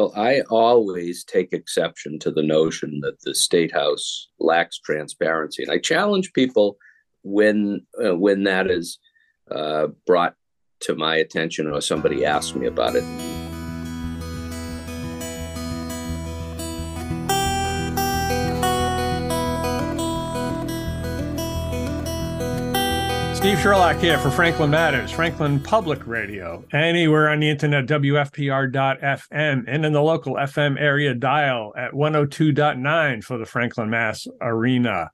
Well, I always take exception to the notion that the State House lacks transparency. And I challenge people when that is brought to my attention or somebody asks me about it. Steve Sherlock here for Franklin Matters, Franklin Public Radio, anywhere on the internet, WFPR.fm, and in the local FM area dial at 102.9 for the Franklin Mass Arena.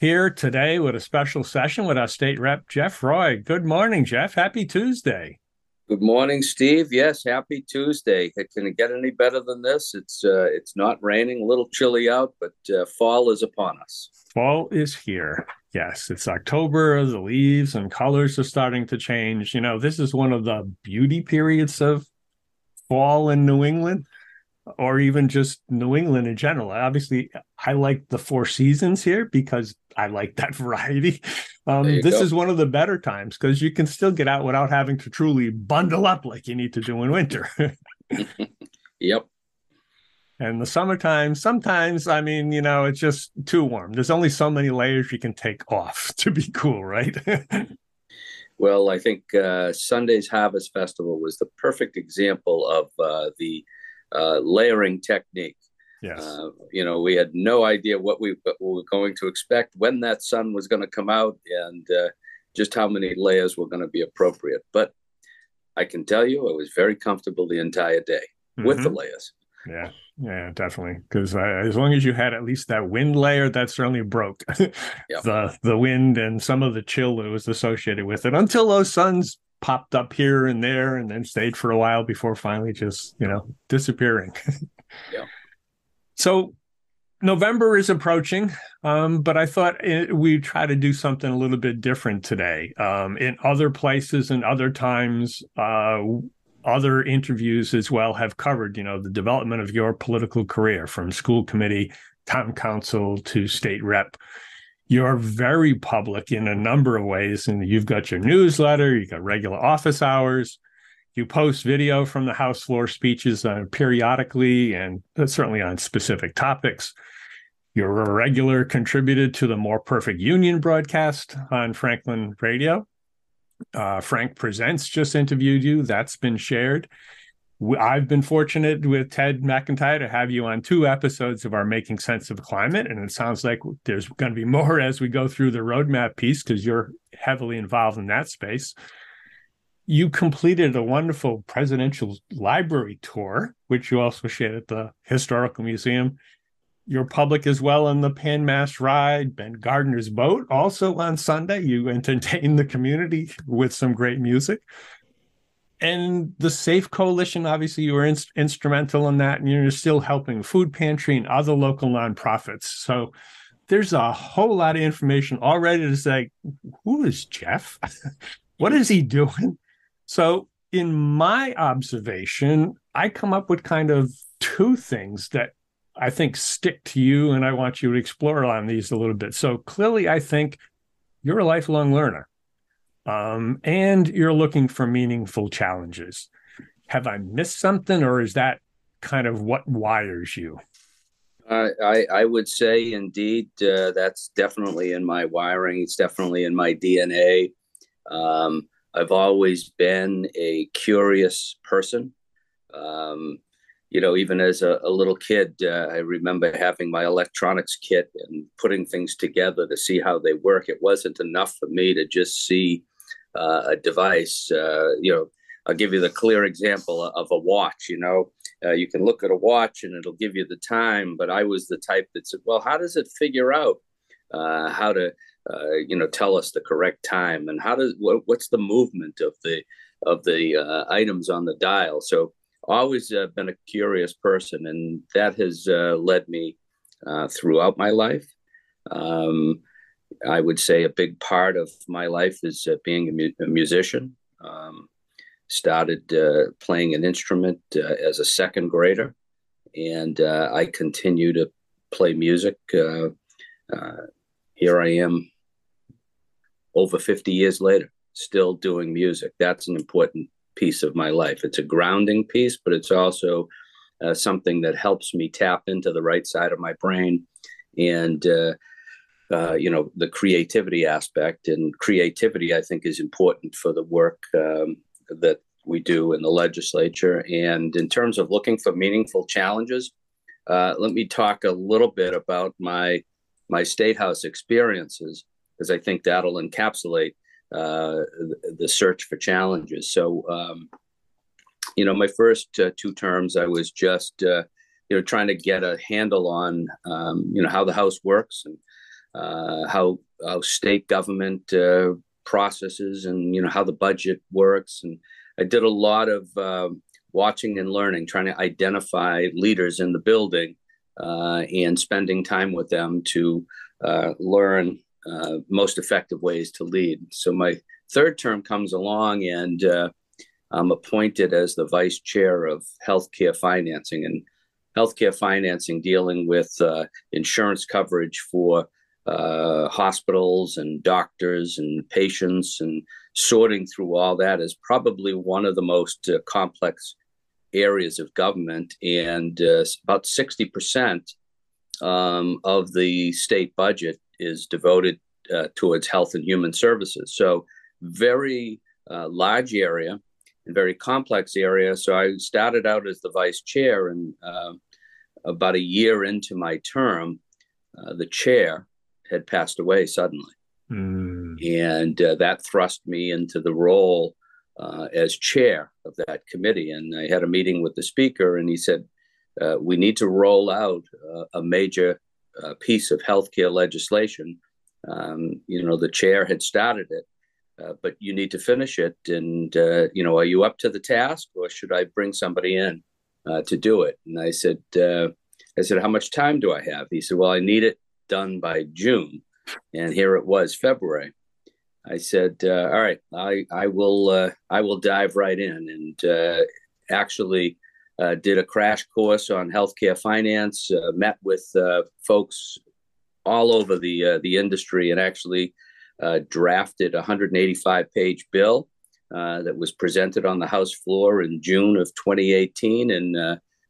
Here today with a special session with our state rep, Jeff Roy. Good morning, Jeff. Happy Tuesday. Good morning, Steve. Yes, happy Tuesday. Can it get any better than this? It's not raining, a little chilly out, but fall is upon us. Fall is here. Yes, it's October. The leaves and colors are starting to change. You know, this is one of the beauty periods of fall in New England, or even just New England in general. Obviously, I like the four seasons here because I like that variety. This is one of the better times because you can still get out without having to truly bundle up like you need to do in winter. Yep. And the summertime, sometimes, I mean, you know, it's just too warm. There's only so many layers you can take off to be cool, right? Well, I think Sunday's Harvest Festival was the perfect example of the layering technique. Yes. You know, we had no idea what we were going to expect, when that sun was going to come out, and just how many layers were going to be appropriate. But I can tell you, I was very comfortable the entire day with the layers. Yeah, definitely. Because as long as you had at least that wind layer, that certainly broke the wind and some of the chill that was associated with it, until those suns popped up here and there and then stayed for a while before finally just, you know, disappearing. Yeah. So November is approaching, but I thought we'd try to do something a little bit different today. In other places and other times, other interviews as well have covered, you know, the development of your political career from school committee, town council to state rep. You're very public in a number of ways, and you've got your newsletter, you've got regular office hours, you post video from the House floor speeches periodically and certainly on specific topics. You're a regular contributor to the More Perfect Union broadcast on Franklin Radio. Frank Presents just interviewed you. That's been shared. I've been fortunate with Ted McIntyre to have you on two episodes of our Making Sense of Climate, and it sounds like there's going to be more as we go through the roadmap piece because you're heavily involved in that space. You completed a wonderful presidential library tour, which you also shared at the Historical Museum. You're public as well on the Pan Mass Ride, Ben Gardner's Boat. Also on Sunday, you entertain the community with some great music. And the Safe Coalition, obviously, you were instrumental in that, and you're still helping Food Pantry and other local nonprofits. So there's a whole lot of information already to say, who is Jeff? What is he doing? So in my observation, I come up with kind of two things that I think stick to you, and I want you to explore on these a little bit. So clearly, I think you're a lifelong learner, and you're looking for meaningful challenges. Have I missed something, or is that kind of what wires you? I would say, indeed, that's definitely in my wiring. It's definitely in my DNA. I've always been a curious person. You know, even as a little kid, I remember having my electronics kit and putting things together to see how they work. It wasn't enough for me to just see a device. You know, I'll give you the clear example of a watch. You know, you can look at a watch and it'll give you the time. But I was the type that said, well, how does it figure out how to, you know, tell us the correct time? And how does what's the movement of the items on the dial? So always been a curious person, and that has led me throughout my life. I would say a big part of my life is being a musician. Started playing an instrument as a second grader, and I continue to play music. Here I am over 50 years later, still doing music. That's an important piece of my life. It's a grounding piece, but it's also something that helps me tap into the right side of my brain and, you know, the creativity aspect. And creativity, I think, is important for the work that we do in the legislature. And in terms of looking for meaningful challenges, let me talk a little bit about my State House experiences, because I think that'll encapsulate the search for challenges. So, you know, my first two terms, I was just, you know, trying to get a handle on, you know, how the House works and how state government processes and, you know, how the budget works. And I did a lot of watching and learning, trying to identify leaders in the building and spending time with them to learn most effective ways to lead. So my third term comes along and I'm appointed as the vice chair of healthcare financing, and healthcare financing dealing with insurance coverage for hospitals and doctors and patients, and sorting through all that is probably one of the most complex areas of government. And about 60% of the state budget is devoted towards health and human services. So very large area and very complex area. So I started out as the vice chair, and about a year into my term, the chair had passed away suddenly. And that thrust me into the role as chair of that committee. And I had a meeting with the speaker, and he said, we need to roll out a major piece of healthcare legislation. You know, the chair had started it, but you need to finish it. And, you know, are you up to the task, or should I bring somebody in to do it? And I said, how much time do I have? He said, well, I need it done by June. And here it was, February. I said, all right, I will dive right in, and actually did a crash course on healthcare finance, met with folks all over the industry, and actually drafted a 185-page bill that was presented on the House floor in June of 2018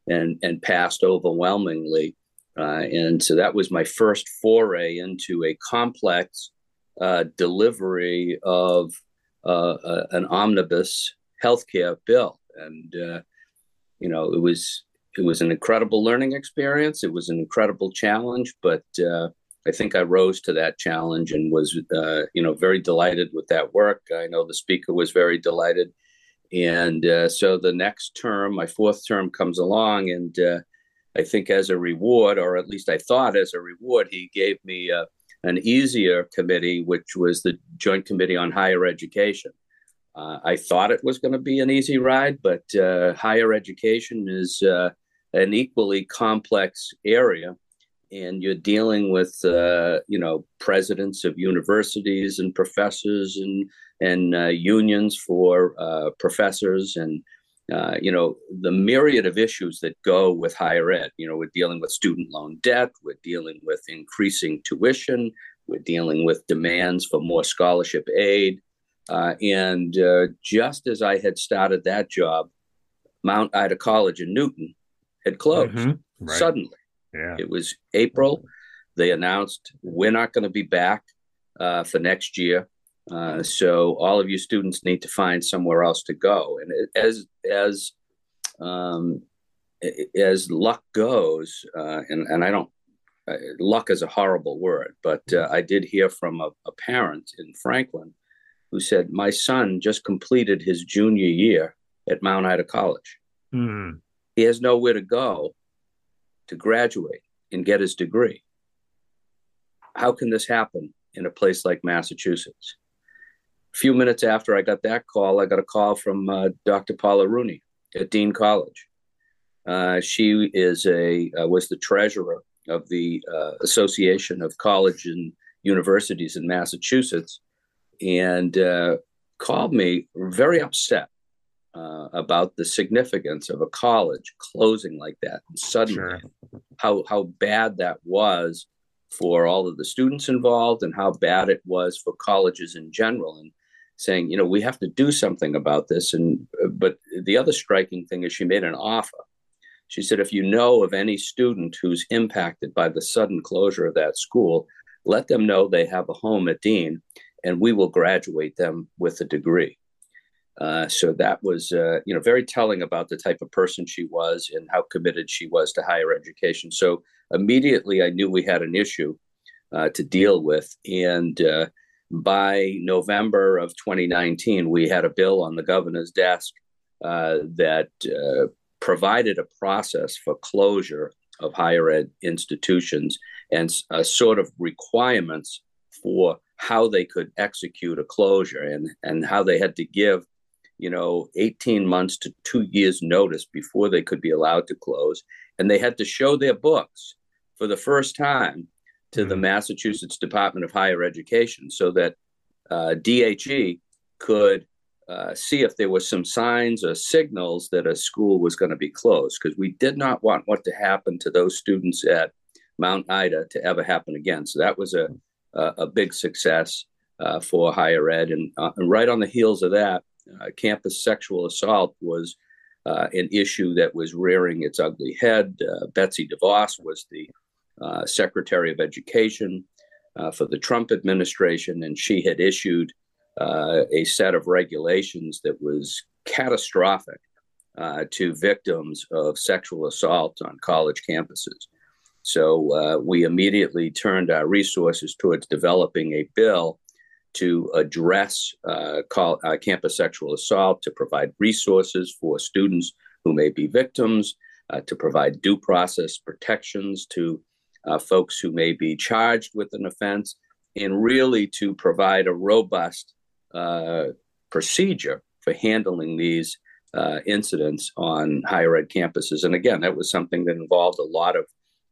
and passed overwhelmingly. And so that was my first foray into a complex delivery of an omnibus healthcare bill. And, you know, it was an incredible learning experience. It was an incredible challenge, but I think I rose to that challenge and was, you know, very delighted with that work. I know the speaker was very delighted. And so the next term, my fourth term, comes along, and I think as a reward, or at least I thought as a reward, he gave me an easier committee, which was the Joint Committee on Higher Education. I thought it was going to be an easy ride, but higher education is an equally complex area. And you're dealing with, you know, presidents of universities and professors and unions for professors and, you know, the myriad of issues that go with higher ed. You know, we're dealing with student loan debt, we're dealing with increasing tuition, we're dealing with demands for more scholarship aid. And just as I had started that job, Mount Ida College in Newton had closed suddenly. Yeah. It was April. They announced, we're not going to be back for next year. So all of you students need to find somewhere else to go. And as luck goes, and I don't, luck is a horrible word, but I did hear from a parent in Franklin who said, my son just completed his junior year at Mount Ida College. He has nowhere to go to graduate and get his degree. How can this happen in a place like Massachusetts? A few minutes after I got that call, I got a call from Dr. Paula Rooney at Dean College. She was the treasurer of the Association of College and Universities in Massachusetts, and called me very upset about the significance of a college closing like that suddenly, how bad that was for all of the students involved and how bad it was for colleges in general, and saying, you know, we have to do something about this. And but the other striking thing is she made an offer She said, if you know of any student who's impacted by the sudden closure of that school, let them know they have a home at Dean, and we will graduate them with a degree. So that was, very telling about the type of person she was and how committed she was to higher education. So immediately I knew we had an issue to deal with. And by November of 2019, we had a bill on the governor's desk that provided a process for closure of higher ed institutions and sort of requirements for how they could execute a closure and how they had to give, 18 months to 2 years notice before they could be allowed to close. And they had to show their books for the first time to the Massachusetts Department of Higher Education so that DHE could see if there were some signs or signals that a school was going to be closed, because we did not want what to happen to those students at Mount Ida to ever happen again. So that was a big success for higher ed. And right on the heels of that, campus sexual assault was an issue that was rearing its ugly head. Betsy DeVos was the Secretary of Education for the Trump administration, and she had issued a set of regulations that was catastrophic to victims of sexual assault on college campuses. So we immediately turned our resources towards developing a bill to address campus sexual assault, to provide resources for students who may be victims, to provide due process protections to folks who may be charged with an offense, and really to provide a robust procedure for handling these incidents on higher ed campuses. And again, that was something that involved a lot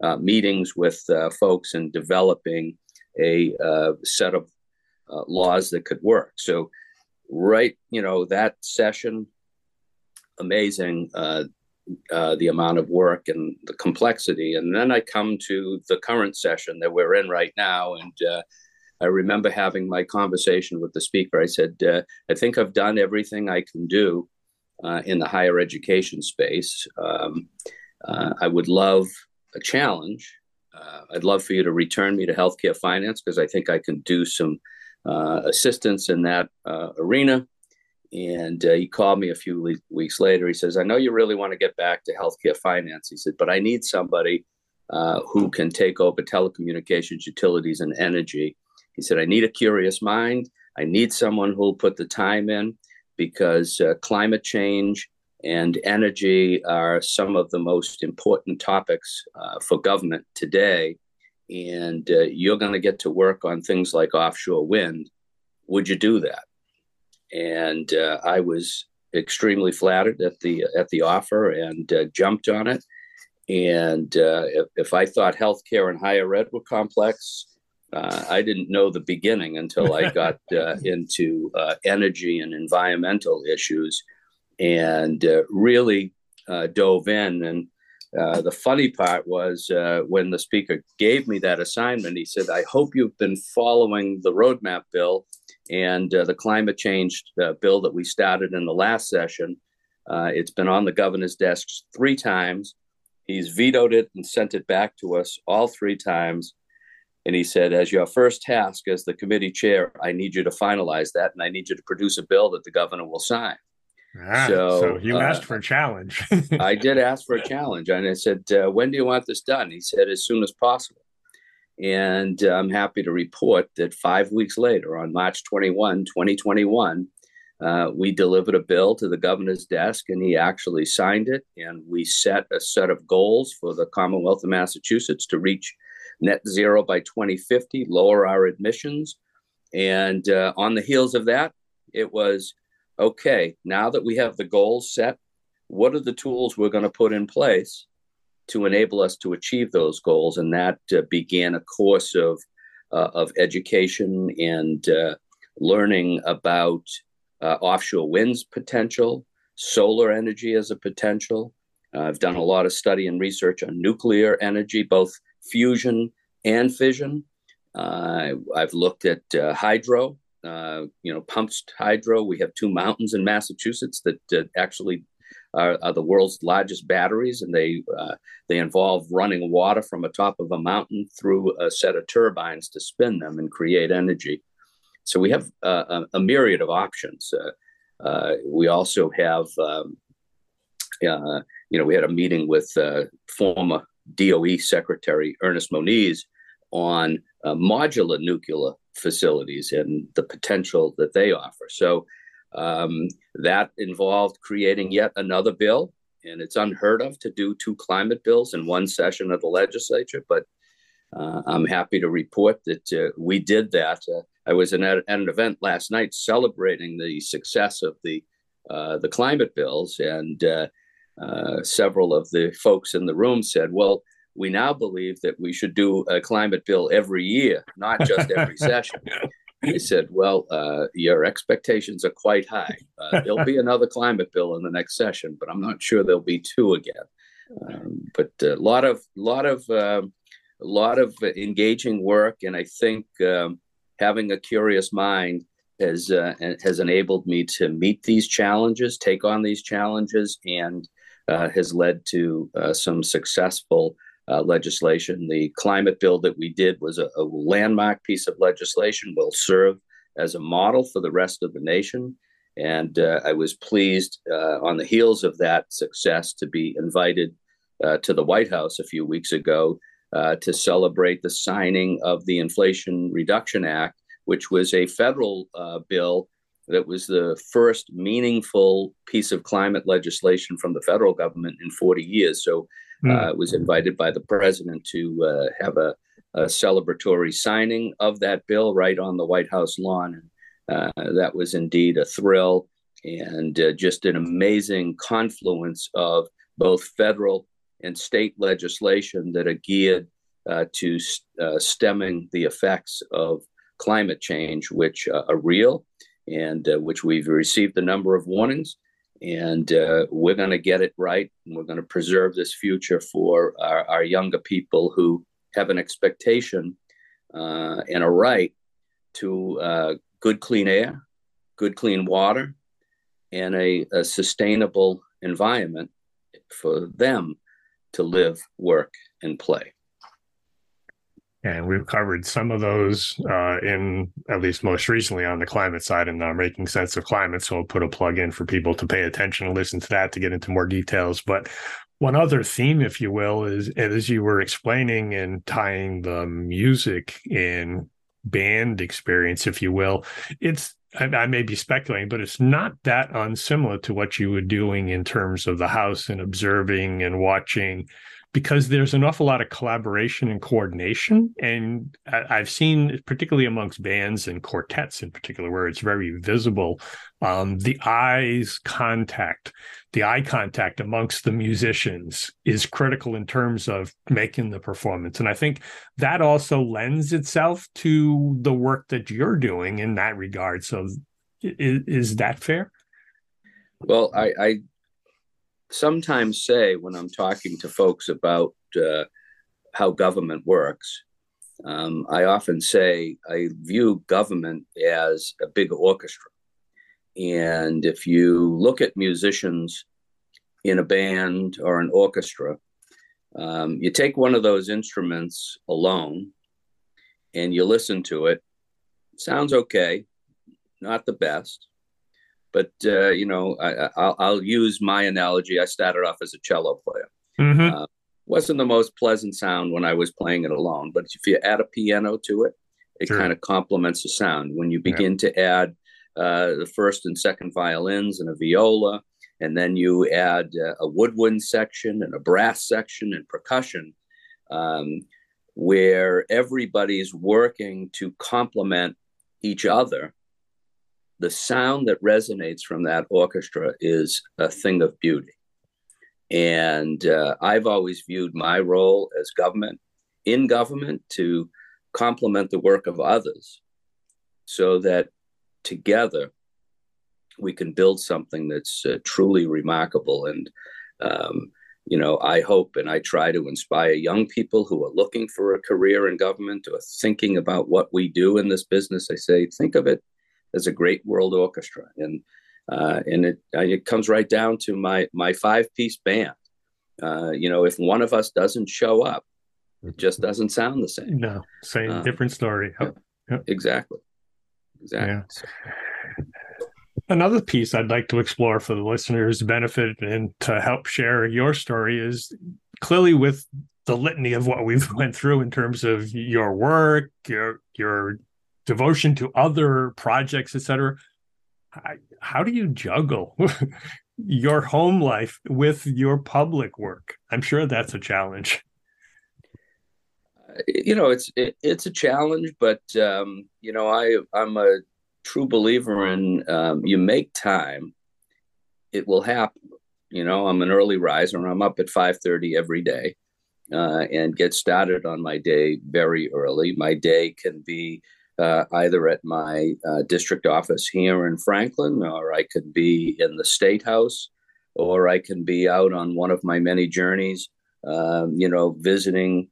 of meetings with folks and developing a set of laws that could work. So, that session, amazing. The amount of work and the complexity. And then I come to the current session that we're in right now. And I remember having my conversation with the speaker. I said, I think I've done everything I can do in the higher education space. I would love a challenge. I'd love for you to return me to healthcare finance, because I think I can do some assistance in that arena. And he called me a few weeks later. He says, I know you really want to get back to healthcare finance. He said, but I need somebody who can take over telecommunications, utilities, and energy. He said, I need a curious mind. I need someone who'll put the time in, because climate change and energy are some of the most important topics for government today. And you're going to get to work on things like offshore wind. Would you do that? And I was extremely flattered at the offer and jumped on it. And if I thought healthcare and higher ed were complex, I didn't know the beginning until I got into energy and environmental issues, and really dove in. And the funny part was when the speaker gave me that assignment, he said, I hope you've been following the roadmap bill and the climate change bill that we started in the last session. It's been on the governor's desk 3 times. He's vetoed it and sent it back to us all 3 times. And he said, as your first task as the committee chair, I need you to finalize that, and I need you to produce a bill that the governor will sign. Ah, so you asked for a challenge. I did ask for a challenge. And I said, when do you want this done? He said, as soon as possible. And I'm happy to report that 5 weeks later, on March 21, 2021, we delivered a bill to the governor's desk, and he actually signed it. And we set a set of goals for the Commonwealth of Massachusetts to reach net zero by 2050, lower our emissions. And on the heels of that, it was, okay, now that we have the goals set, what are the tools we're going to put in place to enable us to achieve those goals? And that began a course of education and learning about offshore wind's potential, solar energy as a potential. I've done a lot of study and research on nuclear energy, both fusion and fission. I've looked at hydro, pumped hydro. We have 2 mountains in Massachusetts that actually are the world's largest batteries, and they involve running water from atop of a mountain through a set of turbines to spin them and create energy. So we have a myriad of options. We also have, we had a meeting with former DOE Secretary Ernest Moniz on modular nuclear facilities and the potential that they offer. So that involved creating yet another bill, and it's unheard of to do two climate bills in one session of the legislature, but I'm happy to report that we did that. I was at an event last night celebrating the success of the climate bills, and several of the folks in the room said, well, we now believe that we should do a climate bill every year, not just every session. I said, well, your expectations are quite high. There'll be another climate bill in the next session, but I'm not sure there'll be two again. But a lot of engaging work, and I think having a curious mind has enabled me to meet these challenges, take on these challenges, and has led to some successful legislation. The climate bill that we did was a landmark piece of legislation, will serve as a model for the rest of the nation. And I was pleased on the heels of that success to be invited to the White House a few weeks ago to celebrate the signing of the Inflation Reduction Act, which was a federal bill that was the first meaningful piece of climate legislation from the federal government in 40 years. So was invited by the president to have a celebratory signing of that bill right on the White House lawn. That was indeed a thrill, and just an amazing confluence of both federal and state legislation that are geared to stemming the effects of climate change, which are real and which we've received a number of warnings. And we're going to get it right, and we're going to preserve this future for our younger people who have an expectation and a right to good, clean air, good, clean water, and a sustainable environment for them to live, work, and play. And we've covered some of those in, at least most recently, on the climate side and Making Sense of Climate. So I'll put a plug in for people to pay attention and listen to that to get into more details. But one other theme, if you will, is, as you were explaining and tying the music and band experience, if you will, it's, I may be speculating, but it's not that unsimilar to what you were doing in terms of the house and observing and watching, because there's an awful lot of collaboration and coordination. And I've seen, particularly amongst bands and quartets in particular, where it's very visible, the eye contact amongst the musicians is critical in terms of making the performance. And I think that also lends itself to the work that you're doing in that regard. So is that fair? Well, I sometimes say when I'm talking to folks about how government works, I often say I view government as a big orchestra. And if you look at musicians in a band or an orchestra, you take one of those instruments alone and you listen to it. Sounds okay, not the best. But, I'll use my analogy. I started off as a cello player. Mm-hmm. Wasn't the most pleasant sound when I was playing it alone. But if you add a piano to it, it kind of complements the sound. When you begin to add the first and second violins and a viola, and then you add a woodwind section and a brass section and percussion, where everybody's working to complement each other, the sound that resonates from that orchestra is a thing of beauty. And I've always viewed my role as government to complement the work of others so that together we can build something that's truly remarkable. And, I hope and I try to inspire young people who are looking for a career in government or thinking about what we do in this business. I say, think of it as a great world orchestra. And And it comes right down to my five-piece band. If one of us doesn't show up, it just doesn't sound the same. No, same, different story. Yep. Yep. Exactly. Yeah. So. Another piece I'd like to explore for the listeners' benefit and to help share your story is clearly with the litany of what we've went through in terms of your work, your devotion to other projects, et cetera. How do you juggle your home life with your public work? I'm sure that's a challenge. It's a challenge, but I'm a true believer in you make time, it will happen. I'm an early riser. I'm up at 5:30 every day and get started on my day very early. My day can be either at my district office here in Franklin, or I could be in the State House, or I can be out on one of my many journeys, visiting.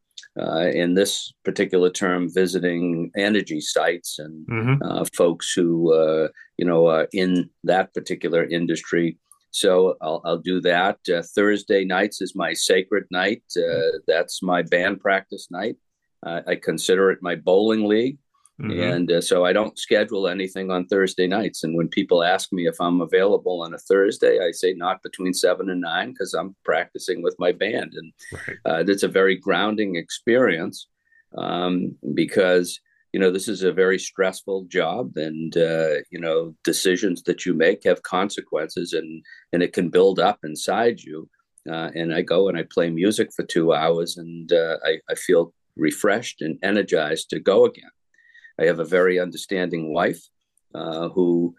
In this particular term, visiting energy sites and folks who, are in that particular industry. So I'll do that. Thursday nights is my sacred night. That's my band practice night. I consider it my bowling league. Mm-hmm. And so I don't schedule anything on Thursday nights. And when people ask me if I'm available on a Thursday, I say not between 7 and 9 because I'm practicing with my band. And that's a very grounding experience because, this is a very stressful job and, decisions that you make have consequences and it can build up inside you. And I go and I play music for 2 hours and I feel refreshed and energized to go again. I have a very understanding wife who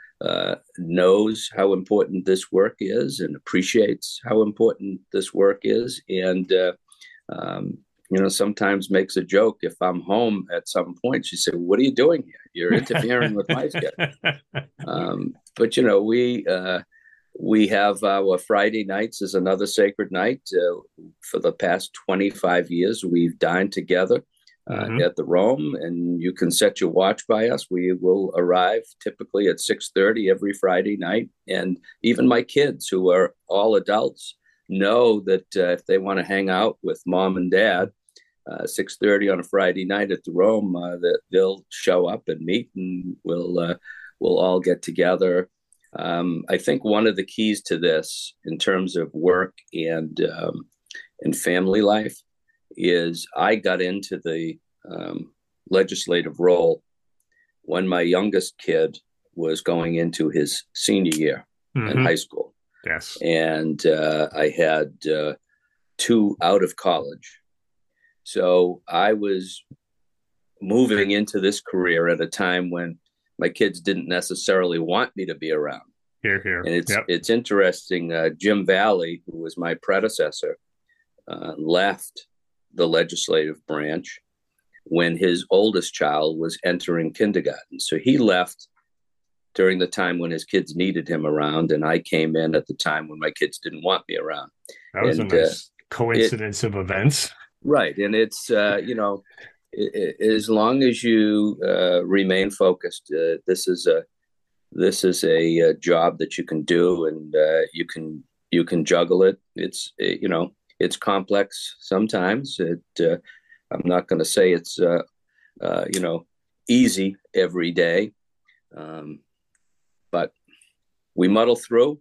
knows how important this work is and appreciates how important this work is. And, sometimes makes a joke. If I'm home at some point, she said, "What are you doing here? You're interfering with my schedule." We have our Friday nights is another sacred night. For the past 25 years, we've dined together. At the Rome, and you can set your watch by us. We will arrive typically at 6:30 every Friday night. And even my kids, who are all adults, know that if they want to hang out with mom and dad, 6:30 on a Friday night at the Rome, that they'll show up and meet, and we'll all get together. I think one of the keys to this, in terms of work and family life, is I got into the legislative role when my youngest kid was going into his senior year in high school. Yes. And I had two out of college. So I was moving into this career at a time when my kids didn't necessarily want me to be around. Here. And it's interesting. Jim Valley, who was my predecessor, left the legislative branch when his oldest child was entering kindergarten. So he left during the time when his kids needed him around, and I came in at the time when my kids didn't want me around. That was a nice coincidence of events. Right. And it's, as long as you remain focused, this is a job that you can do, and you can juggle it. It's complex sometimes. I'm not going to say it's, easy every day, but we muddle through.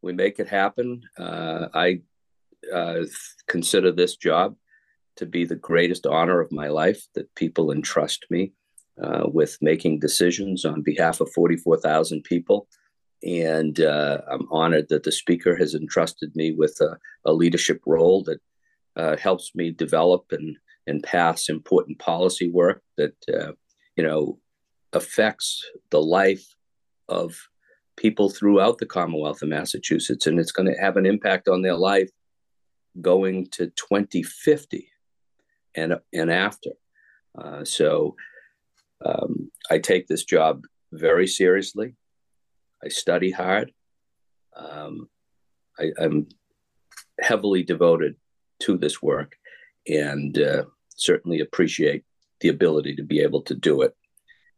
We make it happen. I consider this job to be the greatest honor of my life, that people entrust me with making decisions on behalf of 44,000 people. And I'm honored that the speaker has entrusted me with a leadership role that helps me develop and pass important policy work that, affects the life of people throughout the Commonwealth of Massachusetts. And it's going to have an impact on their life going to 2050 and after. So I take this job very seriously. I study hard. I'm heavily devoted to this work and certainly appreciate the ability to be able to do it.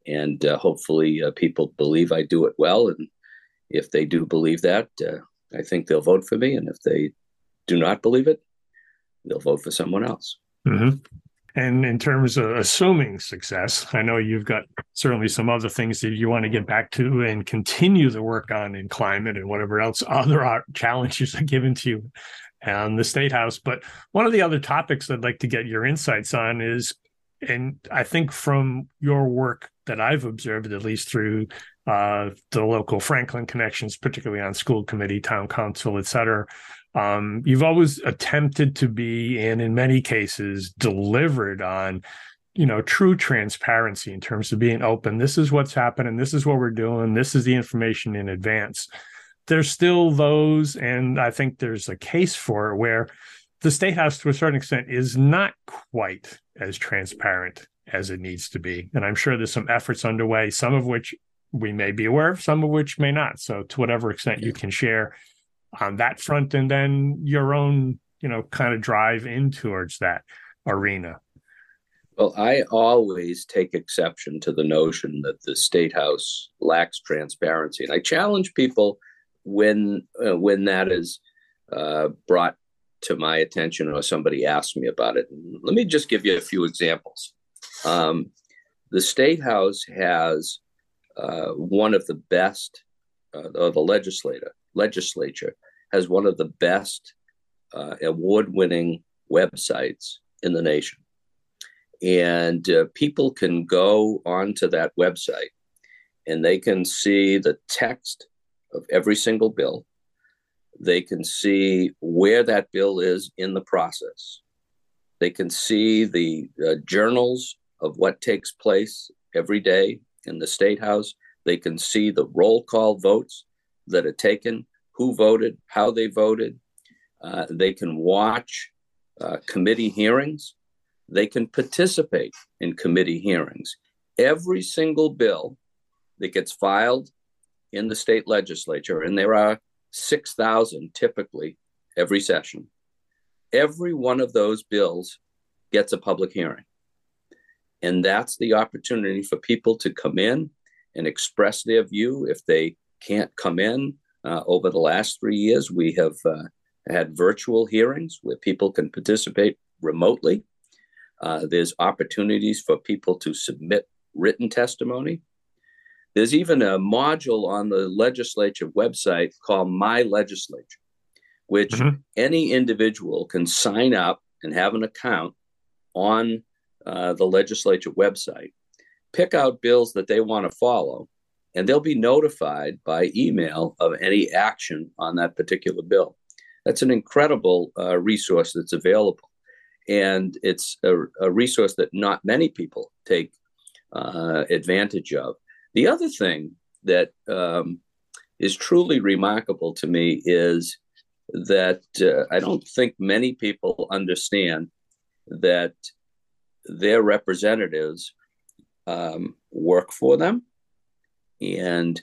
And hopefully people believe I do it well. And If they do believe that, I think they'll vote for me. And if they do not believe it, they'll vote for someone else. Mm-hmm. And in terms of assuming success, I know you've got certainly some other things that you want to get back to and continue the work on in climate and whatever else other challenges are given to you on the State House. But one of the other topics I'd like to get your insights on is, and I think from your work that I've observed, at least through the local Franklin connections, particularly on school committee, town council, et cetera, you've always attempted to be, and in many cases, delivered on, you know, true transparency in terms of being open. This is what's happening. This is what we're doing. This is the information in advance. There's still those, and I think there's a case for it, where the State House, to a certain extent, is not quite as transparent as it needs to be. And I'm sure there's some efforts underway, some of which we may be aware of, some of which may not. So to whatever extent you can share on that front, and then your own, you know, kind of drive in towards that arena. Well, I always take exception to the notion that the State House lacks transparency. And I challenge people when that is brought to my attention or somebody asks me about it. And let me just give you a few examples. The State House has one of the best, or the legislature has one of the best award-winning websites in the nation. And people can go onto that website and they can see the text of every single bill. They can see where that bill is in the process. They can see the journals of what takes place every day in the State House. They can see the roll call votes that are taken, who voted, how they voted. They can watch committee hearings. They can participate in committee hearings. Every single bill that gets filed in the state legislature, and there are 6,000 typically every session, every one of those bills gets a public hearing. And that's the opportunity for people to come in and express their view if they can't come in. Over the last 3 years, we have had virtual hearings where people can participate remotely. There's opportunities for people to submit written testimony. There's even a module on the legislature website called My Legislature, which any individual can sign up and have an account on the legislature website, pick out bills that they want to follow, and they'll be notified by email of any action on that particular bill. That's an incredible resource that's available. And it's a resource that not many people take advantage of. The other thing that is truly remarkable to me is that I don't think many people understand that their representatives work for them and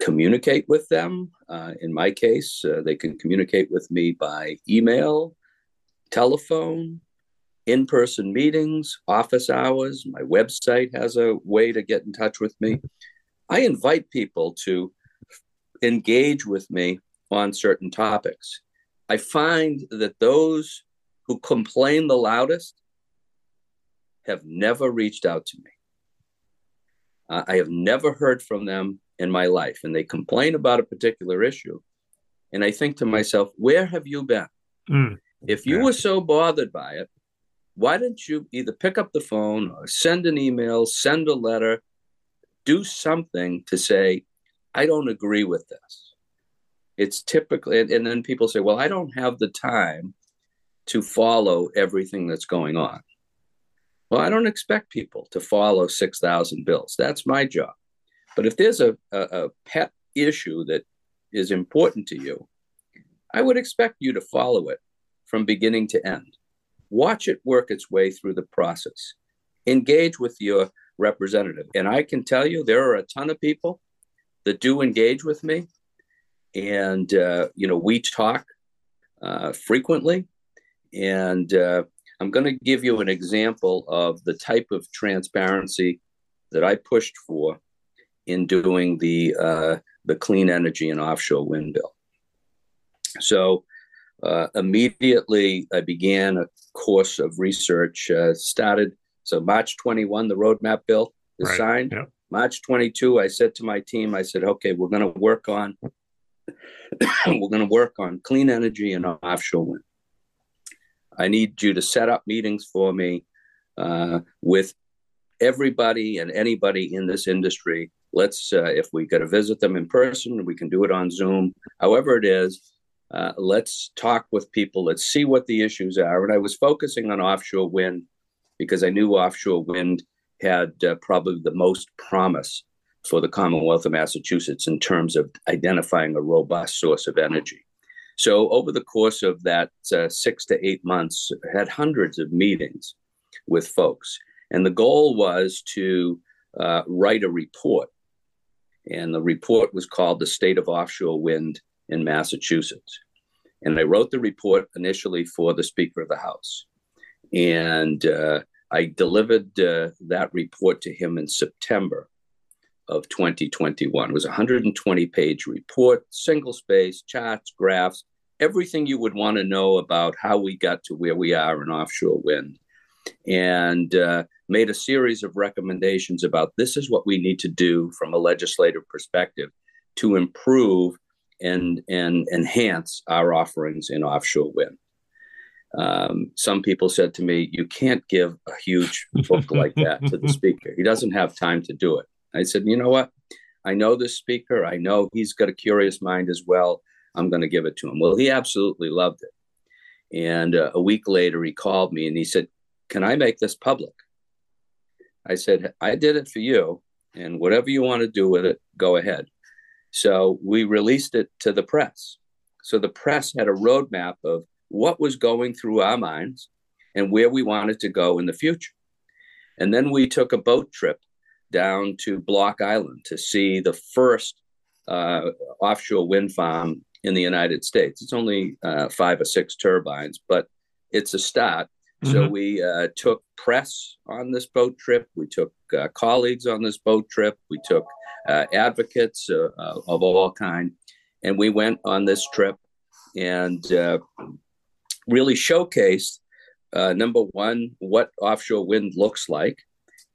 communicate with them. In my case, they can communicate with me by email, telephone, in-person meetings, office hours. My website has a way to get in touch with me. I invite people to engage with me on certain topics. I find that those who complain the loudest have never reached out to me. I have never heard from them in my life, and they complain about a particular issue. And I think to myself, where have you been? If you were so bothered by it, why didn't you either pick up the phone or send an email, send a letter, do something to say, I don't agree with this. It's typically, and then people say, well, I don't have the time to follow everything that's going on. Well, I don't expect people to follow 6,000 bills. That's my job. But if there's a pet issue that is important to you, I would expect you to follow it from beginning to end. Watch it work its way through the process. Engage with your representative. And I can tell you there are a ton of people that do engage with me. And, you know, we talk frequently. And I'm going to give you an example of the type of transparency that I pushed for in doing the the clean energy and offshore wind bill. So immediately I began a course of research, started. So March 21, the roadmap bill is signed. Yep. March 22, I said to my team, I said, okay, we're going to work on clean energy and offshore wind. I need you to set up meetings for me with everybody and anybody in this industry. Let's, if we got to visit them in person, we can do it on Zoom, however it is. Let's talk with people. Let's see what the issues are. And I was focusing on offshore wind because I knew offshore wind had probably the most promise for the Commonwealth of Massachusetts in terms of identifying a robust source of energy. So over the course of that 6 to 8 months, I had hundreds of meetings with folks. And the goal was to write a report. And the report was called The State of Offshore Wind in Massachusetts. And I wrote the report initially for the Speaker of the House. And I delivered that report to him in September of 2021. It was a 120-page report, single space, charts, graphs, everything you would want to know about how we got to where we are in offshore wind, and made a series of recommendations about this is what we need to do from a legislative perspective to improve and enhance our offerings in offshore wind. Some people said to me, you can't give a huge book like that to the speaker. He doesn't have time to do it. I said, you know what? I know this speaker. I know he's got a curious mind as well. I'm going to give it to him. Well, he absolutely loved it. And a week later, he called me and he said, can I make this public? I said, I did it for you. And whatever you want to do with it, go ahead. So we released it to the press. So the press had a roadmap of what was going through our minds and where we wanted to go in the future. And then we took a boat trip down to Block Island to see the first offshore wind farm in the United States. It's only 5 or 6 turbines, but it's a start. Mm-hmm. So we took press on this boat trip. We took colleagues on this boat trip. We took advocates of all kinds. And we went on this trip and really showcased, number one, what offshore wind looks like.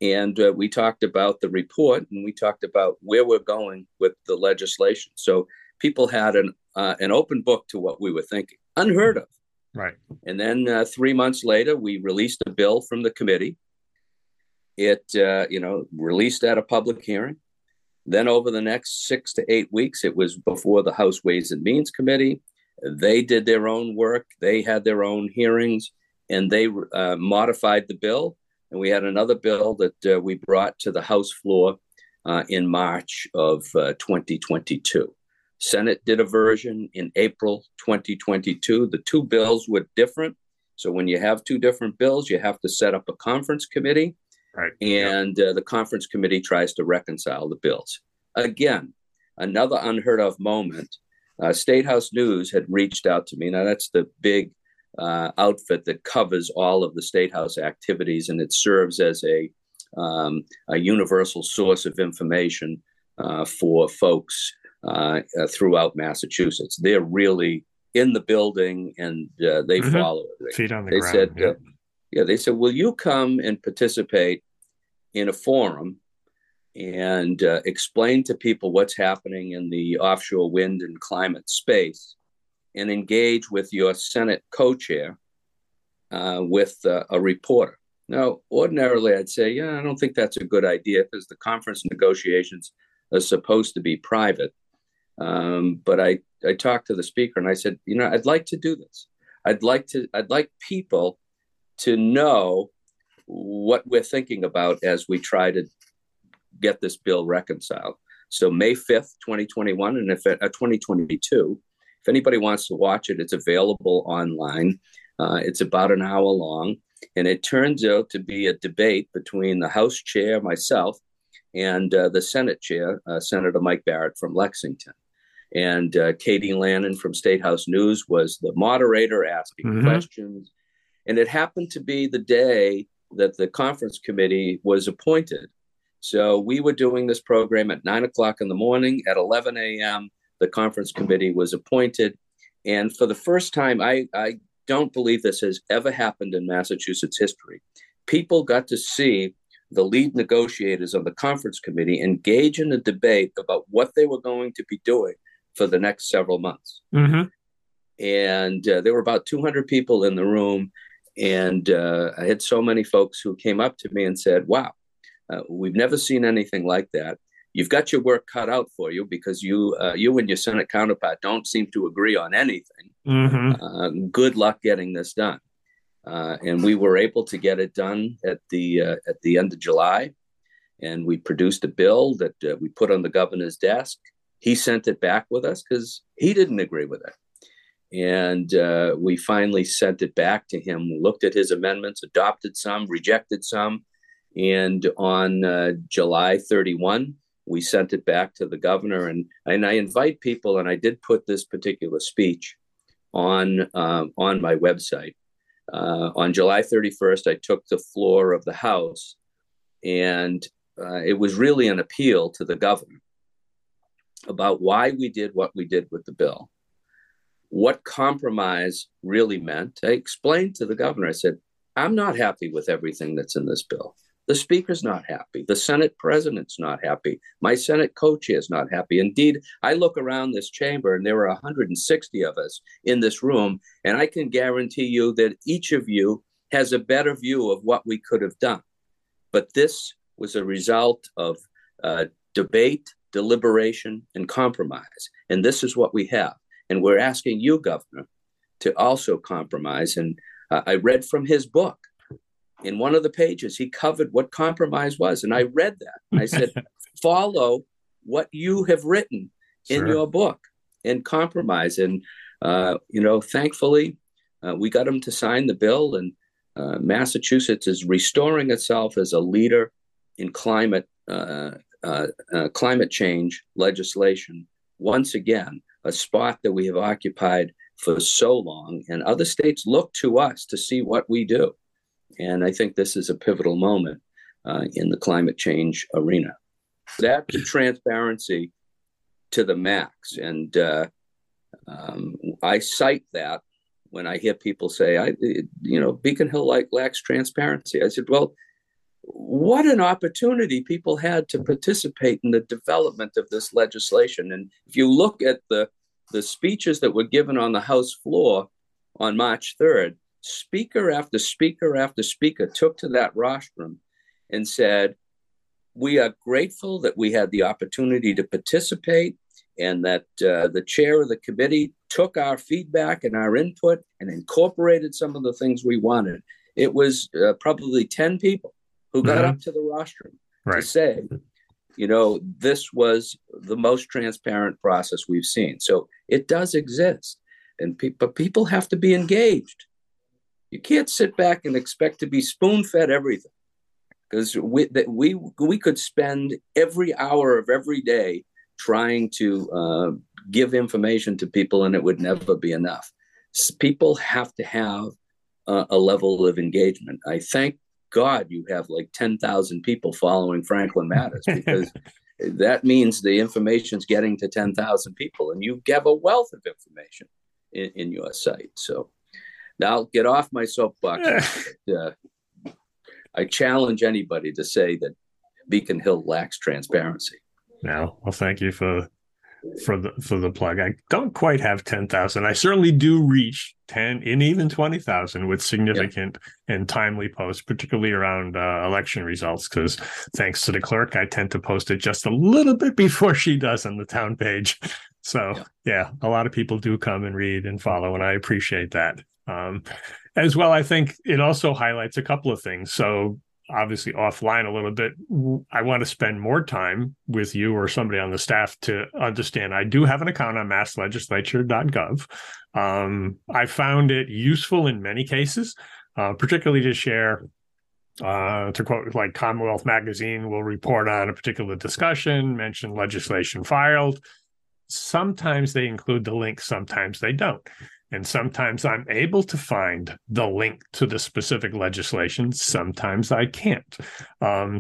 And we talked about the report and we talked about where we're going with the legislation. So people had an open book to what we were thinking, unheard of. Right. And then 3 months later, we released a bill from the committee. It, released at a public hearing. Then over the next 6 to 8 weeks, it was before the House Ways and Means Committee. They did their own work. They had their own hearings and they modified the bill. And we had another bill that we brought to the House floor in March of 2022. Senate did a version in April 2022. The two bills were different. So when you have two different bills, you have to set up a conference committee. Right. And the conference committee tries to reconcile the bills. Again, another unheard of moment. State House News had reached out to me. Now, that's the big outfit that covers all of the State House activities, and it serves as a universal source of information for folks throughout Massachusetts. They're really in the building, and they mm-hmm. follow it. Feet on the ground. Said, yeah. They said, will you come and participate in a forum and explain to people what's happening in the offshore wind and climate space, and engage with your Senate co-chair with a reporter. Now, ordinarily, I'd say, I don't think that's a good idea because the conference negotiations are supposed to be private. But I talked to the speaker and I said, I'd like to do this. I'd like people to know what we're thinking about as we try to get this bill reconciled. So May 5th, 2021, and 2022, if anybody wants to watch it, it's available online. It's about an hour long. And it turns out to be a debate between the House chair, myself, and the Senate chair, Senator Mike Barrett from Lexington. And Katie Lannan from State House News was the moderator asking mm-hmm. questions. And it happened to be the day that the conference committee was appointed. So we were doing this program at 9 o'clock in the morning. At 11 a.m., the conference committee was appointed. And for the first time, I don't believe this has ever happened in Massachusetts history. People got to see the lead negotiators on the conference committee engage in a debate about what they were going to be doing for the next several months. Mm-hmm. And there were about 200 people in the room. And I had so many folks who came up to me and said, wow, we've never seen anything like that. You've got your work cut out for you because you and your Senate counterpart don't seem to agree on anything. Mm-hmm. Good luck getting this done. And we were able to get it done at the end of July. And we produced a bill that we put on the governor's desk. He sent it back with us because he didn't agree with it. And we finally sent it back to him, looked at his amendments, adopted some, rejected some. And on July 31, we sent it back to the governor. And I invite people, and I did put this particular speech on my website. On July 31st, I took the floor of the House, and it was really an appeal to the governor about why we did what we did with the bill, what compromise really meant. I explained to the governor, I said, I'm not happy with everything that's in this bill. The speaker's not happy. The Senate president's not happy. My Senate co-chair's not happy. Indeed, I look around this chamber and there are 160 of us in this room, and I can guarantee you that each of you has a better view of what we could have done. But this was a result of debate, deliberation, and compromise. And this is what we have. And we're asking you, Governor, to also compromise. And I read from his book. In one of the pages, he covered what compromise was. And I read that. And I said, follow what you have written in your book and compromise. And, thankfully, we got him to sign the bill. And Massachusetts is restoring itself as a leader in climate change legislation. Once again, a spot that we have occupied for so long. And other states look to us to see what we do. And I think this is a pivotal moment in the climate change arena. That transparency to the max. And I cite that when I hear people say, Beacon Hill lacks transparency. I said, well, what an opportunity people had to participate in the development of this legislation. And if you look at the speeches that were given on the House floor on March 3rd, speaker after speaker after speaker took to that rostrum and said, we are grateful that we had the opportunity to participate and that the chair of the committee took our feedback and our input and incorporated some of the things we wanted. It was probably 10 people who got up to the rostrum to say, this was the most transparent process we've seen. So it does exist, but people have to be engaged. You can't sit back and expect to be spoon-fed everything, because we could spend every hour of every day trying to give information to people, and it would never be enough. People have to have a level of engagement. I thank God you have 10,000 people following Franklin Matters, because that means the information's getting to 10,000 people, and you have a wealth of information in your site. So. Now, I'll get off my soapbox. I challenge anybody to say that Beacon Hill lacks transparency. No, well, thank you for the plug. I don't quite have 10,000. I certainly do reach 10 and even 20,000 with significant and timely posts, particularly around election results, because thanks to the clerk, I tend to post it just a little bit before she does on the town page. So, yeah, a lot of people do come and read and follow, and I appreciate that. As well, I think it also highlights a couple of things. So obviously offline a little bit, I want to spend more time with you or somebody on the staff to understand. I do have an account on masslegislature.gov. I found it useful in many cases, particularly to share, to quote, Commonwealth Magazine will report on a particular discussion, mention legislation filed. Sometimes they include the link, sometimes they don't. And sometimes I'm able to find the link to the specific legislation. Sometimes I can't.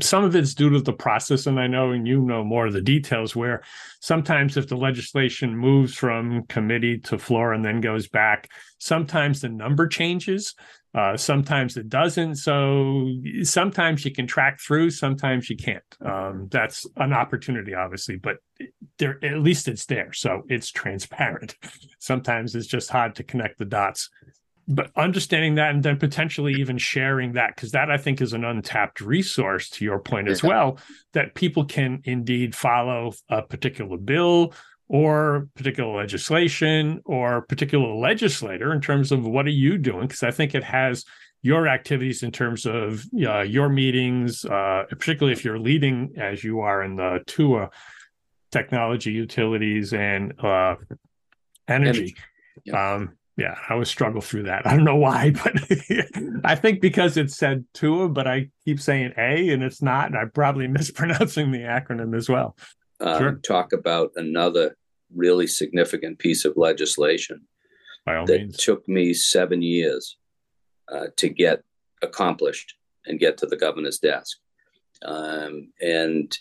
Some of it's due to the process, and I know, and you know more of the details, where sometimes if the legislation moves from committee to floor and then goes back, sometimes the number changes. Sometimes it doesn't. So sometimes you can track through, sometimes you can't. That's an opportunity, obviously, but there, at least it's there. So it's transparent. Sometimes it's just hard to connect the dots. But understanding that and then potentially even sharing that, because that I think is an untapped resource, to your point as well, that people can indeed follow a particular bill or particular legislation or particular legislator in terms of what are you doing? Because I think it has your activities in terms of your meetings, particularly if you're leading as you are in the TUA, technology, utilities, and energy. Yeah. I always struggle through that. I don't know why, but I think because it said TUA, but I keep saying A and it's not, and I'm probably mispronouncing the acronym as well. Talk about another really significant piece of legislation that took me 7 years to get accomplished and get to the governor's desk. And,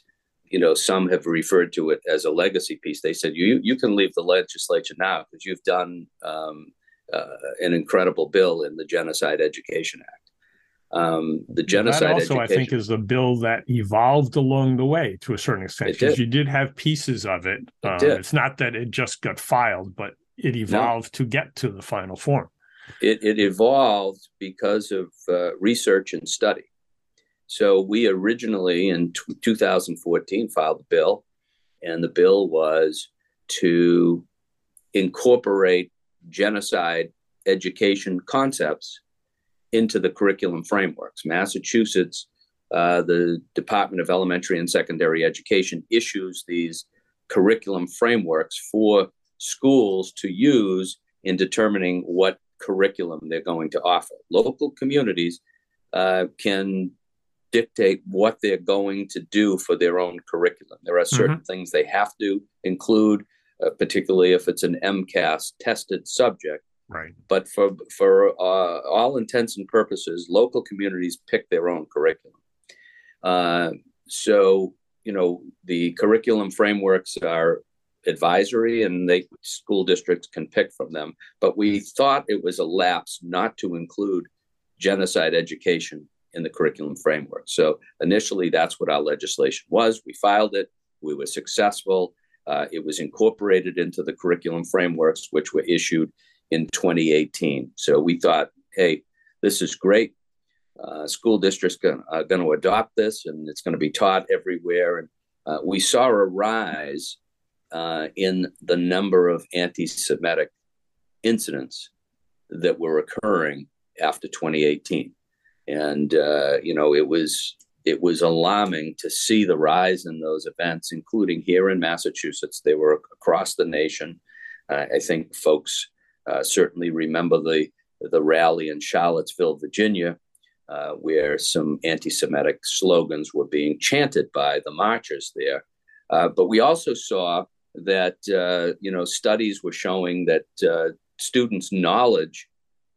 you know, some have referred to it as a legacy piece. They said, you can leave the legislature now because you've done an incredible bill in the Genocide Education Act. The genocide also, education. I think, is a bill that evolved along the way to a certain extent, because you did have pieces of it. It's not that it just got filed, but it evolved to get to the final form. It evolved because of research and study. So we originally in 2014 filed the bill, and the bill was to incorporate genocide education concepts into the curriculum frameworks. Massachusetts, the Department of Elementary and Secondary Education issues these curriculum frameworks for schools to use in determining what curriculum they're going to offer. Local communities can dictate what they're going to do for their own curriculum. There are certain things they have to include, particularly if it's an MCAS tested subject. Right. But for all intents and purposes, local communities pick their own curriculum. So, you know, the curriculum frameworks are advisory and school districts can pick from them. But we thought it was a lapse not to include genocide education in the curriculum framework. So initially, that's what our legislation was. We filed it. We were successful. It was incorporated into the curriculum frameworks, which were issued in 2018. So we thought, hey, this is great. School districts are going to adopt this and it's going to be taught everywhere. And we saw a rise in the number of anti-Semitic incidents that were occurring after 2018. And, you know, it was alarming to see the rise in those events, including here in Massachusetts. They were across the nation. I think folks certainly remember the rally in Charlottesville, Virginia, where some anti-Semitic slogans were being chanted by the marchers there. But we also saw that, you know, studies were showing that students' knowledge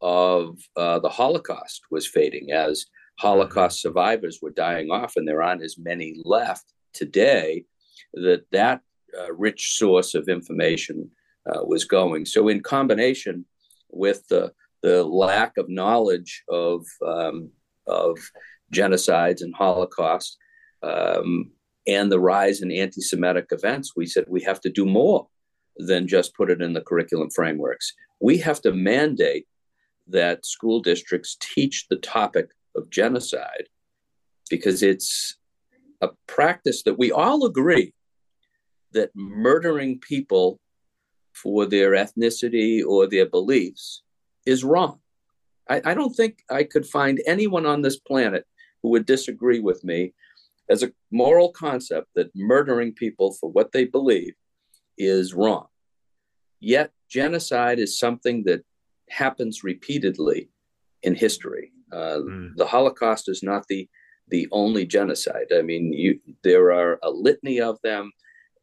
of the Holocaust was fading as Holocaust survivors were dying off, and there aren't as many left today, that rich source of information was going. So in combination with the lack of knowledge of genocides and Holocaust and the rise in anti-Semitic events, we said we have to do more than just put it in the curriculum frameworks. We have to mandate that school districts teach the topic of genocide, because it's a practice that we all agree that murdering people for their ethnicity or their beliefs is wrong. I don't think I could find anyone on this planet who would disagree with me as a moral concept that murdering people for what they believe is wrong. Yet genocide is something that happens repeatedly in history. The Holocaust is not the only genocide. I mean, there are a litany of them.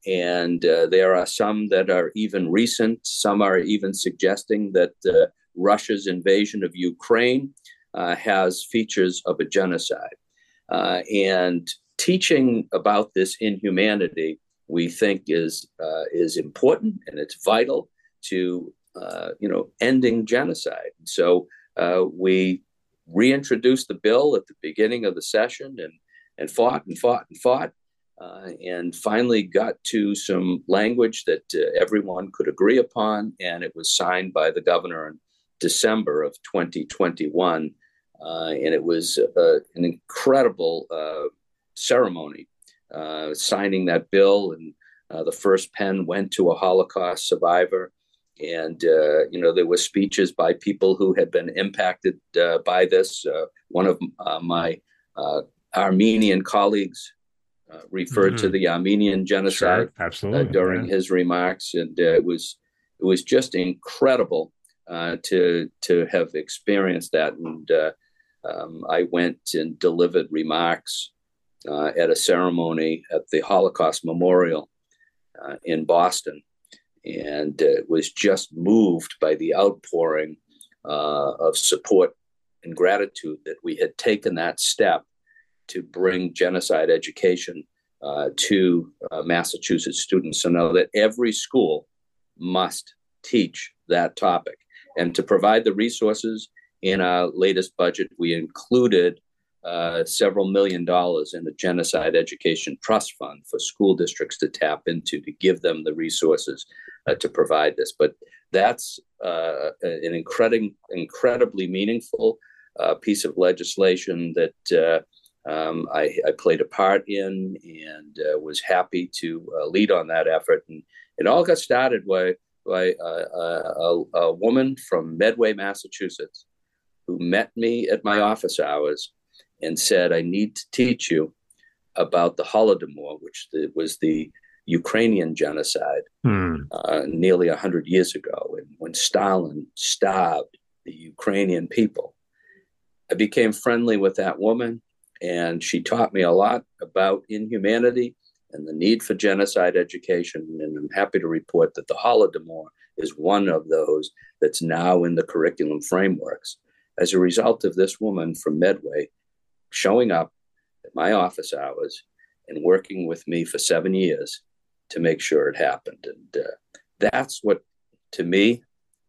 And there are some that are even recent. Some are even suggesting that Russia's invasion of Ukraine has features of a genocide. And teaching about this inhumanity, we think, is important, and it's vital to ending genocide. So we reintroduced the bill at the beginning of the session, and fought. And finally got to some language that everyone could agree upon, and it was signed by the governor in December of 2021, and it was an incredible ceremony, signing that bill, and the first pen went to a Holocaust survivor, and there were speeches by people who had been impacted by this. One of my Armenian colleagues referred to the Armenian genocide during his remarks, and it was just incredible to have experienced that. And I went and delivered remarks at a ceremony at the Holocaust Memorial in Boston, and was just moved by the outpouring of support and gratitude that we had taken that step to bring genocide education to Massachusetts students, so now that every school must teach that topic. And to provide the resources, in our latest budget, we included several $1 million in a genocide education trust fund for school districts to tap into, to give them the resources to provide this. But that's an incredibly meaningful piece of legislation that I played a part in, and was happy to lead on that effort. And it all got started by a woman from Medway, Massachusetts, who met me at my office hours and said, "I need to teach you about the Holodomor," which was the Ukrainian genocide nearly 100 years ago, and when Stalin starved the Ukrainian people. I became friendly with that woman, and she taught me a lot about inhumanity and the need for genocide education. And I'm happy to report that the Holodomor is one of those that's now in the curriculum frameworks as a result of this woman from Medway showing up at my office hours and working with me for 7 years to make sure it happened. And that's what, to me,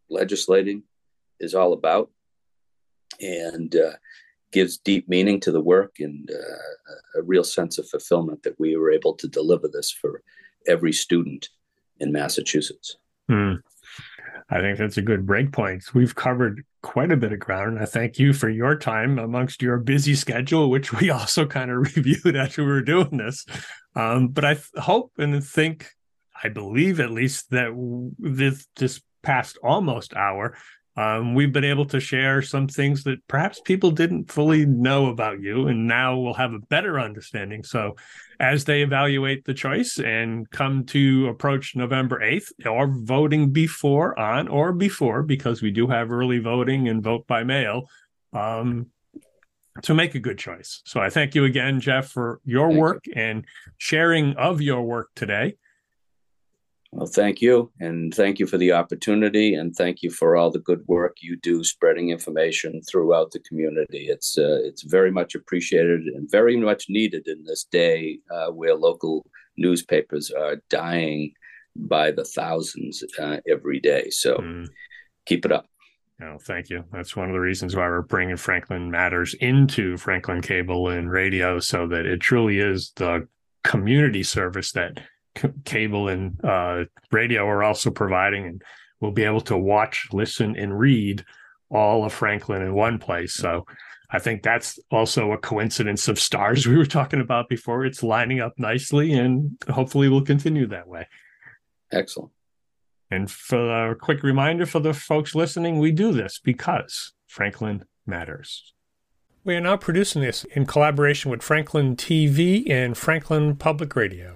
legislating is all about. And gives deep meaning to the work, and a real sense of fulfillment that we were able to deliver this for every student in Massachusetts. I think that's a good break point. We've covered quite a bit of ground, and I thank you for your time amongst your busy schedule, which we also kind of reviewed as we were doing this. But I hope and think, I believe at least, that this past almost hour, we've been able to share some things that perhaps people didn't fully know about you, and now we'll have a better understanding. So as they evaluate the choice and come to approach November 8th, or voting before, because we do have early voting and vote by mail, to make a good choice. So I thank you again, Jeff, for your work and sharing of your work today. Well, thank you. And thank you for the opportunity. And thank you for all the good work you do spreading information throughout the community. It's very much appreciated and very much needed in this day where local newspapers are dying by the thousands every day. So keep it up. No, thank you. That's one of the reasons why we're bringing Franklin Matters into Franklin Cable and Radio, so that it truly is the community service that cable and radio are also providing, and we'll be able to watch, listen, and read all of Franklin in one place. So I think that's also a coincidence of stars we were talking about before. It's lining up nicely, and hopefully we'll continue that way. Excellent. And for a quick reminder for the folks listening, we do this because Franklin matters. We are now producing this in collaboration with Franklin TV and Franklin Public Radio.